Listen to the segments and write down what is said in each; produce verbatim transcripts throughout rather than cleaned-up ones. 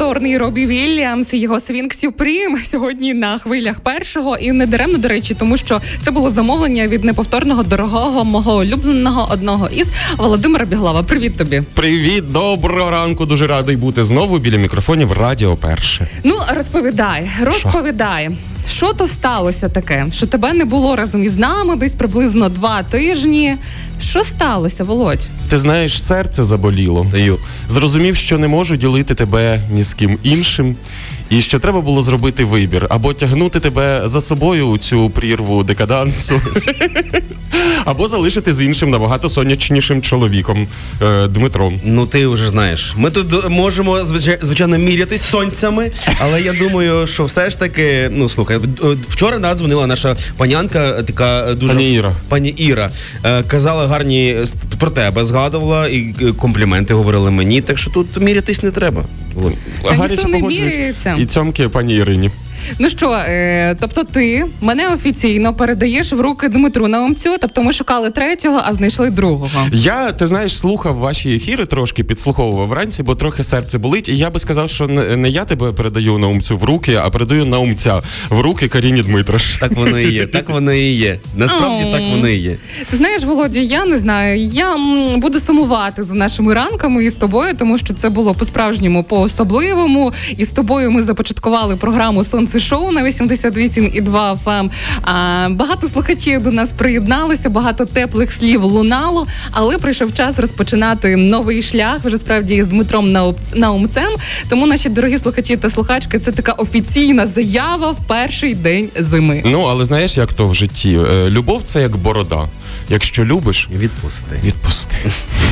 неповторний Робі Вільямс і його Свінг Сюпрім сьогодні на хвилях першого. І не даремно, до речі, тому що це було замовлення від неповторного, дорогого, мого улюбленого, одного із Володимира Бєглова. Привіт тобі. Привіт, доброго ранку. Дуже радий бути знову біля мікрофонів Радіо Перше. Ну, розповідай, розповідай. Шо? Що то сталося таке, що тебе не було разом із нами десь приблизно два тижні? Що сталося, Володь? Ти знаєш, серце заболіло. Даю. Зрозумів, що не можу ділити тебе ні з ким іншим. І що треба було зробити вибір. Або тягнути тебе за собою у цю прірву декадансу. Або залишити з іншим набагато сонячнішим чоловіком Дмитром. Ну ти вже знаєш. Ми тут можемо, звичайно, мірятись сонцями. Але я думаю, що все ж таки... Ну, слухай, вчора надзвонила наша панянка, така дуже... Пані Іра. Пані Іра. Казала гарні... Про тебе згадувала і компліменти говорили мені. Так що тут мірятись не треба. Та ніхто не міряється. І цьомки пані Ірині. Ну що, е, тобто ти мене офіційно передаєш в руки Дмитру Наумцю, тобто ми шукали третього, а знайшли другого. Я, ти знаєш, слухав ваші ефіри трошки, підслуховував вранці, бо трохи серце болить, і я би сказав, що не я тебе передаю Наумцю в руки, а передаю Наумця в руки Каріні Дмитраш. Так воно і є, так воно і є. Насправді так воно і є. Ти знаєш, Володю, я не знаю, я буду сумувати за нашими ранками і з тобою, тому що це було по-справжньому, по-особливому, і з тобою ми започаткували програму «Сонце-шоу» на вісімдесят вісім і два еф ем. А, багато слухачів до нас приєдналося, багато теплих слів лунало, але прийшов час розпочинати новий шлях, вже справді з Дмитром Наумцем. Тому наші дорогі слухачі та слухачки, це така офіційна заява в перший день зими. Ну, але знаєш, як то в житті? Любов – це як борода. Якщо любиш, відпусти. Відпусти.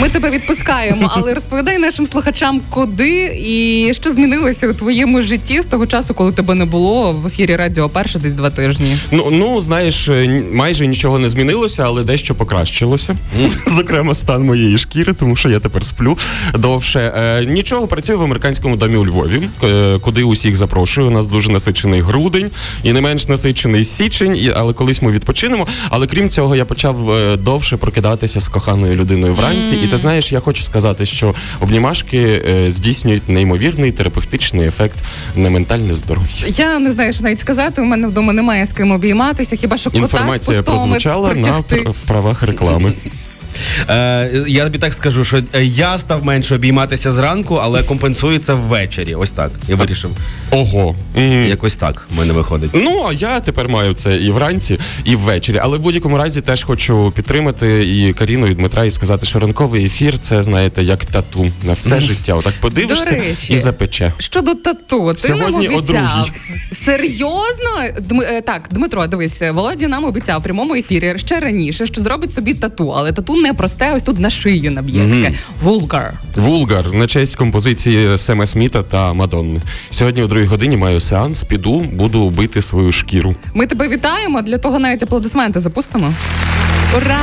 Ми тебе відпускаємо, але розповідай нашим слухачам, куди і що змінилося у твоєму житті з того часу, коли тебе не було в ефірі Радіо Перше десь два тижні. Ну, ну, знаєш, майже нічого не змінилося, але дещо покращилося. Зокрема, стан моєї шкіри, тому що я тепер сплю довше. Е, нічого, працюю в Американському домі у Львові, е, куди усіх запрошую. У нас дуже насичений грудень і не менш насичений січень, і, але колись ми відпочинемо. Але крім цього, я почав е, довше прокидатися з коханою людиною вранці. Mm. І ти знаєш, я хочу сказати, що обнімашки е, здійснюють неймовірний терапевтичний ефект на ментальне здоров'я. Я не знаю, що навіть сказати, у мене вдома немає з ким обійматися, хіба що кота інформація прозвучала притягти. На правах реклами. Е, я тобі так скажу, що я став менше обійматися зранку, але компенсується ввечері. Ось так. Я вирішив. Ого. Якось так в мене виходить. Ну, а я тепер маю це і вранці, і ввечері. Але в будь-якому разі теж хочу підтримати і Каріну, і Дмитра, і сказати, що ранковий ефір – це, знаєте, як тату на все життя. Отак подивишся речі, і запече. Щодо тату, ти сьогодні нам обіцяв. Серйозно? Дм... Так, Дмитро, дивись, Володя нам обіцяв в прямому ефірі ще раніше, що зробить собі тату, але тату непросте, ось тут на шию наб'є mm-hmm. таке. Вулгар. Вулгар, на честь композиції Сема Сміта та Мадонни. Сьогодні о другій годині маю сеанс, піду, буду бити свою шкіру. Ми тебе вітаємо, для того навіть аплодисменти запустимо. Ура!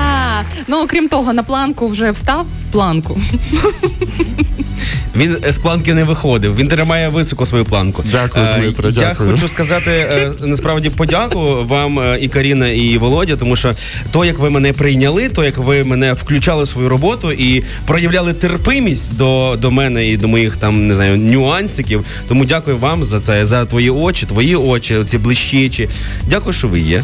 Ну, окрім того, на планку вже встав в планку. Він з планки не виходив, він тримає високо свою планку. Дякую, Дмитро, дякую. Я хочу сказати, насправді, подяку вам і Каріна, і Володя, тому що то, як ви мене прийняли, то, як ви мене включали в свою роботу і проявляли терпимість до, до мене і до моїх, там, не знаю, нюансиків. Тому дякую вам за це, за твої очі, твої очі, ці блищечі. Дякую, що ви є.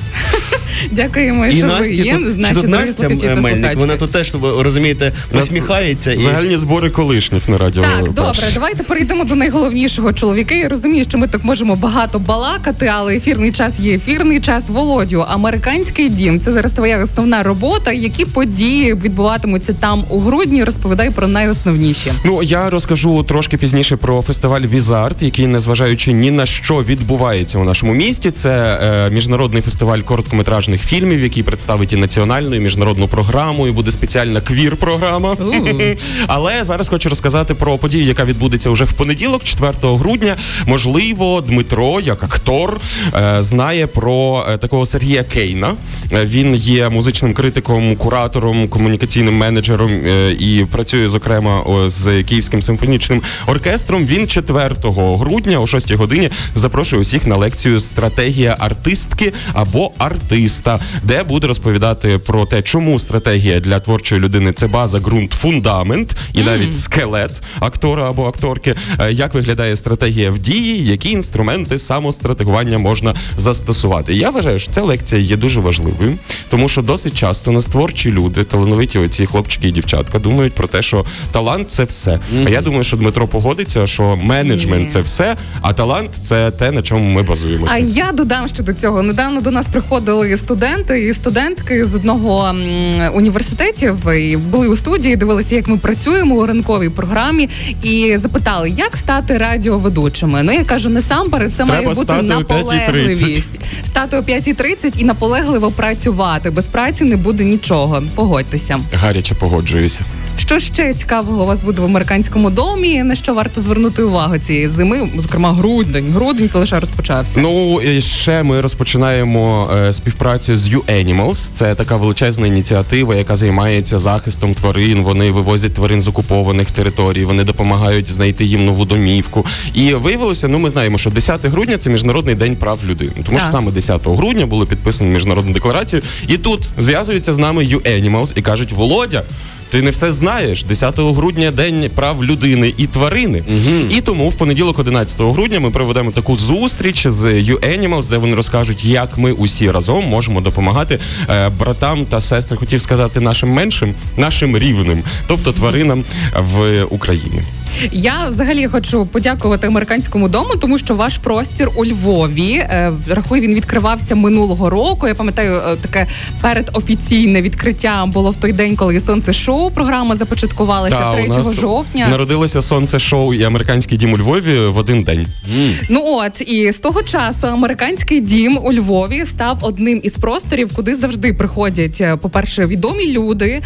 Дякуємо, що ви є. І тут Настя Мельник, вона тут теж, розумієте, посміхається. Загальні збори колишніх на радіо. Так, добре, давайте перейдемо до найголовнішого, чоловіки. Я розумію, що ми так можемо багато балакати, але ефірний час є ефірний час. Володю, Американський дім – це зараз твоя основна робота. Які події відбуватимуться там у грудні? Розповідай про найосновніші. Ну, я розкажу трошки пізніше про фестиваль «ВізАрт», який, незважаючи ні на що, відбувається у нашому місті. Це е, міжнародний фестиваль короткометражних фільмів, який представить і національну, і міжнародну програму, і буде спеціальна квір-програма. Але зараз хочу розказати про подію, яка відбудеться вже в понеділок, четвертого грудня. Можливо, Дмитро, як актор, знає про такого Сергія Кейна. Він є музичним критиком, куратором, комунікаційним менеджером і працює, зокрема, з Київським симфонічним оркестром. Він четвертого грудня о шостій годині запрошує усіх на лекцію «Стратегія артистки або артиста». міста, де буде розповідати про те, чому стратегія для творчої людини – це база, ґрунт, фундамент і mm. навіть скелет актора або акторки, як виглядає стратегія в дії, які інструменти самостратегування можна застосувати. Я вважаю, що ця лекція є дуже важливою, тому що досить часто нас творчі люди, талановиті оці хлопчики і дівчатка, думають про те, що талант – це все. Mm. А я думаю, що Дмитро погодиться, що менеджмент mm. – це все, а талант – це те, на чому ми базуємося. А я додам ще до цього. Недавно до нас приходили студенти і студентки з одного університетів і були у студії, дивилися, як ми працюємо у ранковій програмі і запитали, як стати радіоведучими. Ну, я кажу, насамперед, все треба має бути наполегливість. Стати о п'ятій тридцять і наполегливо працювати. Без праці не буде нічого. Погодьтеся. Гаряче погоджуюся. Що ще цікавого у вас буде в американському домі? На що варто звернути увагу цієї зими? Зокрема, грудень. Грудень то лише розпочався. Ну, і ще ми розпочинаємо е, співпрацю з Ю-Енімалс. Це така величезна ініціатива, яка займається захистом тварин. Вони вивозять тварин з окупованих територій. Вони допомагають знайти їм нову домівку. І виявилося, ну ми знаємо, що десяте грудня – це Міжнародний день прав людини. Тому так. що саме десятого грудня було підписано міжнародну декларацію. І тут зв'язуються з нами Ю-Енімалс і кажуть: «Володя, ти не все знаєш. десятого грудня – День прав людини і тварини». Угу. І тому в понеділок одинадцятого грудня ми проведемо таку зустріч з Ю-Енімалс, де вони розкажуть, як ми усі разом можемо допомагати е, братам та сестрам, хотів сказати, нашим меншим, нашим рівним, тобто тваринам в Україні. Я взагалі хочу подякувати американському дому, тому що ваш простір у Львові, рахую, він відкривався минулого року. Я пам'ятаю, таке передофіційне відкриття було в той день, коли «Сонце-шоу» програма започаткувалася да, третього жовтня. Народилося «Сонце-шоу» і «Американський дім» у Львові в один день. Mm. Ну от, і з того часу «Американський дім» у Львові став одним із просторів, куди завжди приходять, по-перше, відомі люди,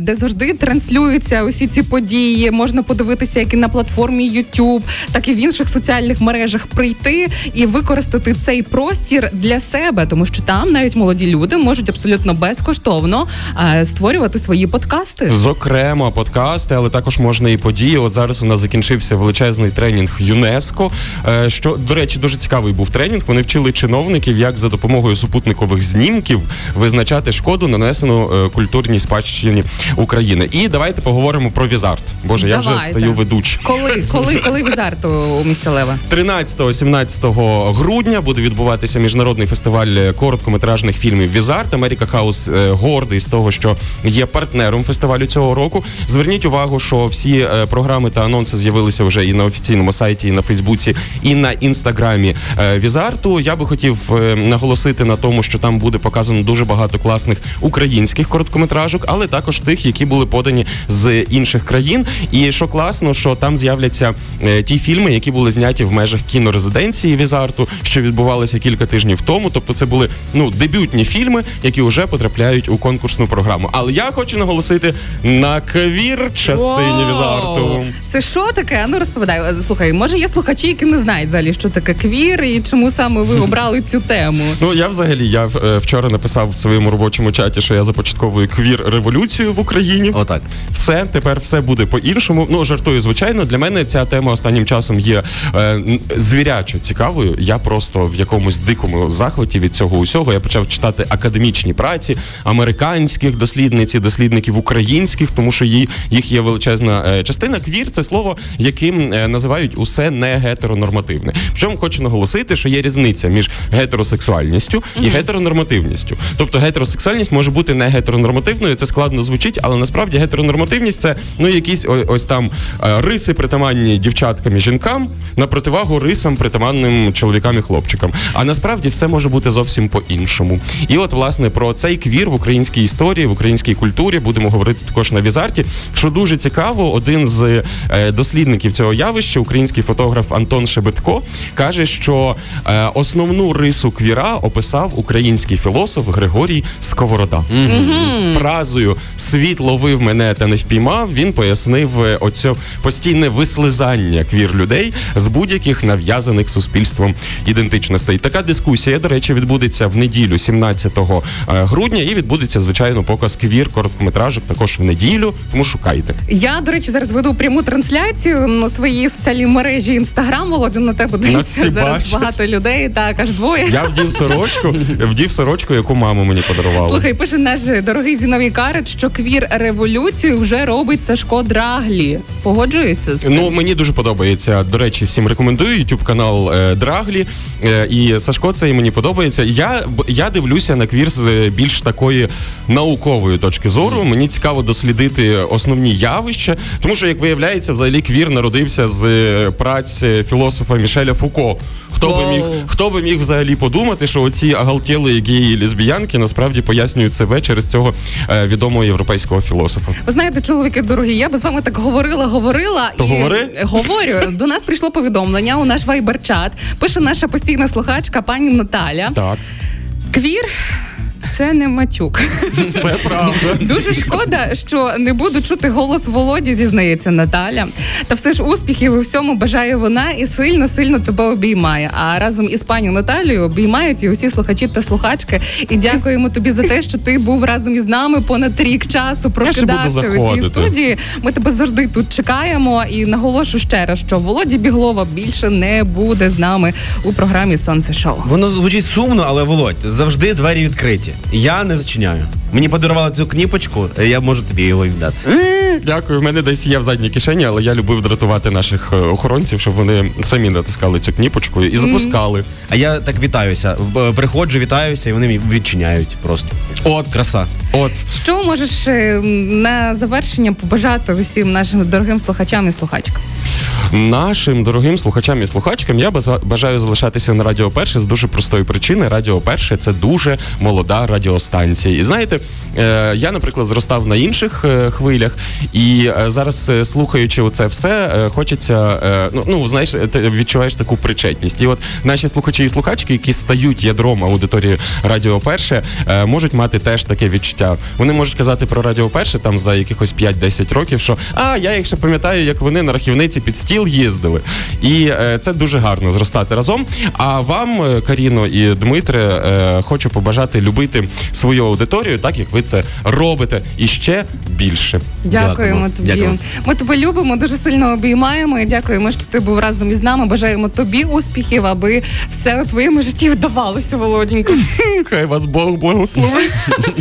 де завжди транслюються усі ці події, можна подивитися як і на платформі YouTube, так і в інших соціальних мережах прийти і використати цей простір для себе, тому що там навіть молоді люди можуть абсолютно безкоштовно е, створювати свої подкасти. Зокрема, подкасти, але також можна і події. От зараз у нас закінчився величезний тренінг ЮНЕСКО, е, що, до речі, дуже цікавий був тренінг. Вони вчили чиновників, як за допомогою супутникових знімків визначати шкоду, нанесену е, культурній спадщині України. І давайте поговоримо про ВізАрт. Боже, давайте. Я вже стаю ведучий. Коли, коли, коли ВізАрт у місті Лева? тринадцятого-сімнадцятого грудня буде відбуватися міжнародний фестиваль короткометражних фільмів «ВізАрт». Америка Хаус гордий з того, що є партнером фестивалю цього року. Зверніть увагу, що всі програми та анонси з'явилися вже і на офіційному сайті, і на Фейсбуці, і на Інстаграмі «ВізАрту». Я би хотів наголосити на тому, що там буде показано дуже багато класних українських короткометражок, але також тих, які були подані з інших країн. І що класно, що там з'являться е, ті фільми, які були зняті в межах кінорезиденції «ВізАрту», що відбувалися кілька тижнів тому. Тобто це були, ну, дебютні фільми, які вже потрапляють у конкурсну програму. Але я хочу наголосити на квір-частині «ВізАрту». Це що таке? А ну, розповідай. Слухай, може є слухачі, які не знають взагалі, що таке квір і чому саме ви обрали цю тему? Ну, я взагалі, я е, вчора написав в своєму робочому чаті, що я започатковую квір-революцію в Україні. Отак. Все, тепер все буде по-іншому. Ну, жартую. Звичайно, для мене ця тема останнім часом є е, звірячо цікавою. Я просто в якомусь дикому захваті від цього усього. Я почав читати академічні праці американських дослідниць і дослідників українських, тому що її, їх є величезна е, частина. Квір – це слово, яким е, називають усе не гетеронормативне. Причому хочу наголосити, що є різниця між гетеросексуальністю і mm-hmm. гетеронормативністю. Тобто гетеросексуальність може бути не гетеронормативною, це складно звучить, але насправді гетеронормативність – це, ну, якісь о, ось там риси, притаманні дівчаткам і жінкам, на противагу рисам, притаманним чоловікам і хлопчикам. А насправді все може бути зовсім по-іншому. І от, власне, про цей квір в українській історії, в українській культурі будемо говорити також на «ВізАрті». Що дуже цікаво, один з дослідників цього явища, український фотограф Антон Шебетко, каже, що основну рису квіра описав український філософ Григорій Сковорода. Mm-hmm. Фразою «світ ловив мене та не впіймав» він пояснив оцю постійне вислизання квір-людей з будь-яких нав'язаних суспільством ідентичностей. Така дискусія, до речі, відбудеться в неділю, сімнадцятого грудня, і відбудеться, звичайно, показ квір-короткометражок також в неділю, тому шукайте. Я, до речі, зараз веду пряму трансляцію на своїй соціальній мережі Інстаграм. Володим, на тебе дивиться зараз бачать. Багато людей, так, аж двоє. Я вдів сорочку, вдів сорочку, яку мама мені подарувала. Слухай, пише наш дорогий Зіновій Карет, що квір-революцію вже робить Сашко Драглі. Погоджуєшся з тим? Ну, мені дуже подобається. До речі, всім рекомендую ютуб-канал е, Драглі. Е, і Сашко, це і мені подобається. Я, я дивлюся на квір з більш такої наукової точки зору. Mm. Мені цікаво дослідити основні явища. Тому що, як виявляється, взагалі квір народився з праць філософа Мішеля Фуко. Хто, wow. би, міг, хто би міг взагалі подумати, що оці агалтєли геї і лесбіянки насправді пояснюють себе через цього е, відомого європейського філософа. Ви знаєте, чоловіки дорогі, я би з вами так говорила, говорила. То і говори? Говорю. До нас прийшло повідомлення у наш вайбер-чат. Пише наша постійна слухачка пані Наталя. Так. Квір... це не матюк. Це правда. Дуже шкода, що не буду чути голос Володі, дізнається Наталя. Та все ж успіхів у всьому бажає вона і сильно-сильно тебе обіймає. А разом із пані Наталією обіймають і усі слухачі та слухачки. І дякуємо тобі за те, що ти був разом із нами понад рік часу, прокидався у цій студії. Ми тебе завжди тут чекаємо. І наголошу ще раз, що Володі Бєглова більше не буде з нами у програмі «Сонце-шоу». Воно звучить сумно, але, Володь, завжди двері відкриті. Я не зачиняю. Мені подарували цю кніпочку, я можу тобі його віддати. Дякую, в мене десь є в задній кишені, але я любив дратувати наших охоронців, щоб вони самі натискали цю кніпочку і запускали. Mm. А я так вітаюся, приходжу, вітаюся, і вони відчиняють просто. От. Краса. От. Що можеш на завершення побажати усім нашим дорогим слухачам і слухачкам? Нашим дорогим слухачам і слухачкам я бажаю залишатися на Радіо Перше з дуже простої причини. Радіо Перше – це дуже молода радіостанція. І знаєте, я, наприклад, зростав на інших хвилях, і зараз, слухаючи оце все, хочеться, ну, знаєш, відчуваєш таку причетність. І от наші слухачі і слухачки, які стають ядром аудиторії Радіо Перше, можуть мати теж таке відчуття. Вони можуть казати про Радіо Перше там за якихось п'ять-десять років, що «А, я їх ще пам'ятаю, як вони на рахівниці під стіл їздили». І е, це дуже гарно зростати разом. А вам, Каріно і Дмитре, е, хочу побажати любити свою аудиторію, так як ви це робите, і ще більше. Дякуємо, дякуємо тобі. Дякуємо. Ми тебе любимо, дуже сильно обіймаємо і дякуємо, що ти був разом із нами. Бажаємо тобі успіхів, аби все у твоєму житті вдавалося, Володінько. Хай вас Бог благословить.